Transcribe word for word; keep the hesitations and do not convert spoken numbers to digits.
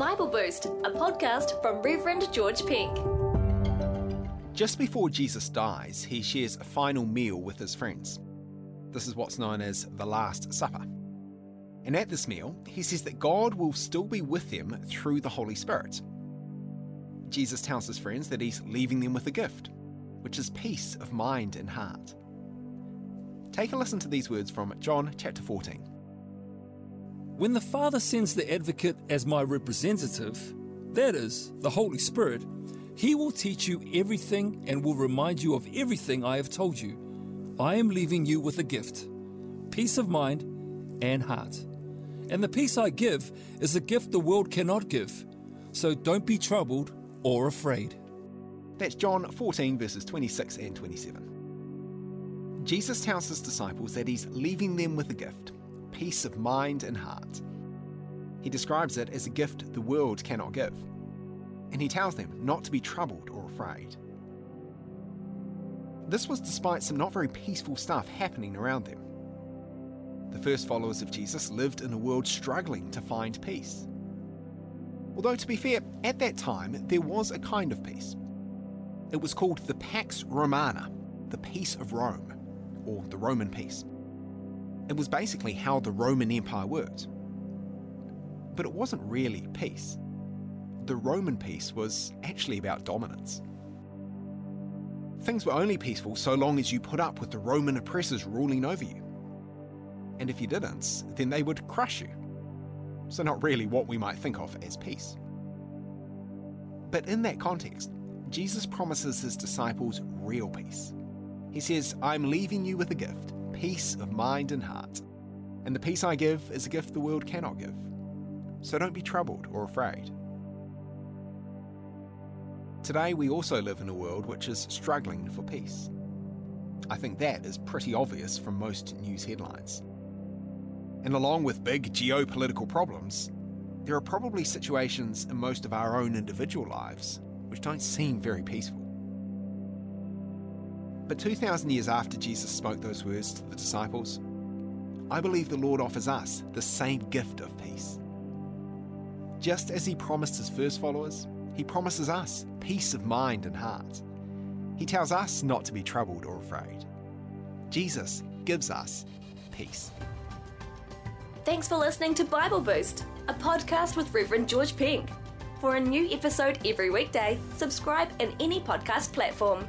Bible Boost, a podcast from Reverend George Penk. Just before Jesus dies, he shares a final meal with his friends. This is what's known as the Last Supper. And at this meal, he says that God will still be with them through the Holy Spirit. Jesus tells his friends that he's leaving them with a gift, which is peace of mind and heart. Take a listen to these words from John chapter fourteen. When the Father sends the Advocate as my representative, that is, the Holy Spirit, he will teach you everything and will remind you of everything I have told you. I am leaving you with a gift, peace of mind and heart. And the peace I give is a gift the world cannot give. So don't be troubled or afraid. That's John fourteen, verses twenty-six and twenty-seven. Jesus tells his disciples that he's leaving them with a gift, peace of mind and heart. He describes it as a gift the world cannot give. And he tells them not to be troubled or afraid. This was despite some not very peaceful stuff happening around them. The first followers of Jesus lived in a world struggling to find peace. Although, to be fair, at that time there was a kind of peace. It was called the Pax Romana, the peace of Rome, or the Roman peace. It was basically how the Roman Empire worked. But it wasn't really peace. The Roman peace was actually about dominance. Things were only peaceful so long as you put up with the Roman oppressors ruling over you. And if you didn't, then they would crush you. So not really what we might think of as peace. But in that context, Jesus promises his disciples real peace. He says, I'm leaving you with a gift, peace of mind and heart. And the peace I give is a gift the world cannot give. So don't be troubled or afraid. Today we also live in a world which is struggling for peace. I think that is pretty obvious from most news headlines. And along with big geopolitical problems, there are probably situations in most of our own individual lives which don't seem very peaceful. But two thousand years after Jesus spoke those words to the disciples, I believe the Lord offers us the same gift of peace. Just as he promised his first followers, he promises us peace of mind and heart. He tells us not to be troubled or afraid. Jesus gives us peace. Thanks for listening to Bible Boost, a podcast with Reverend George Penk. For a new episode every weekday, subscribe in any podcast platform.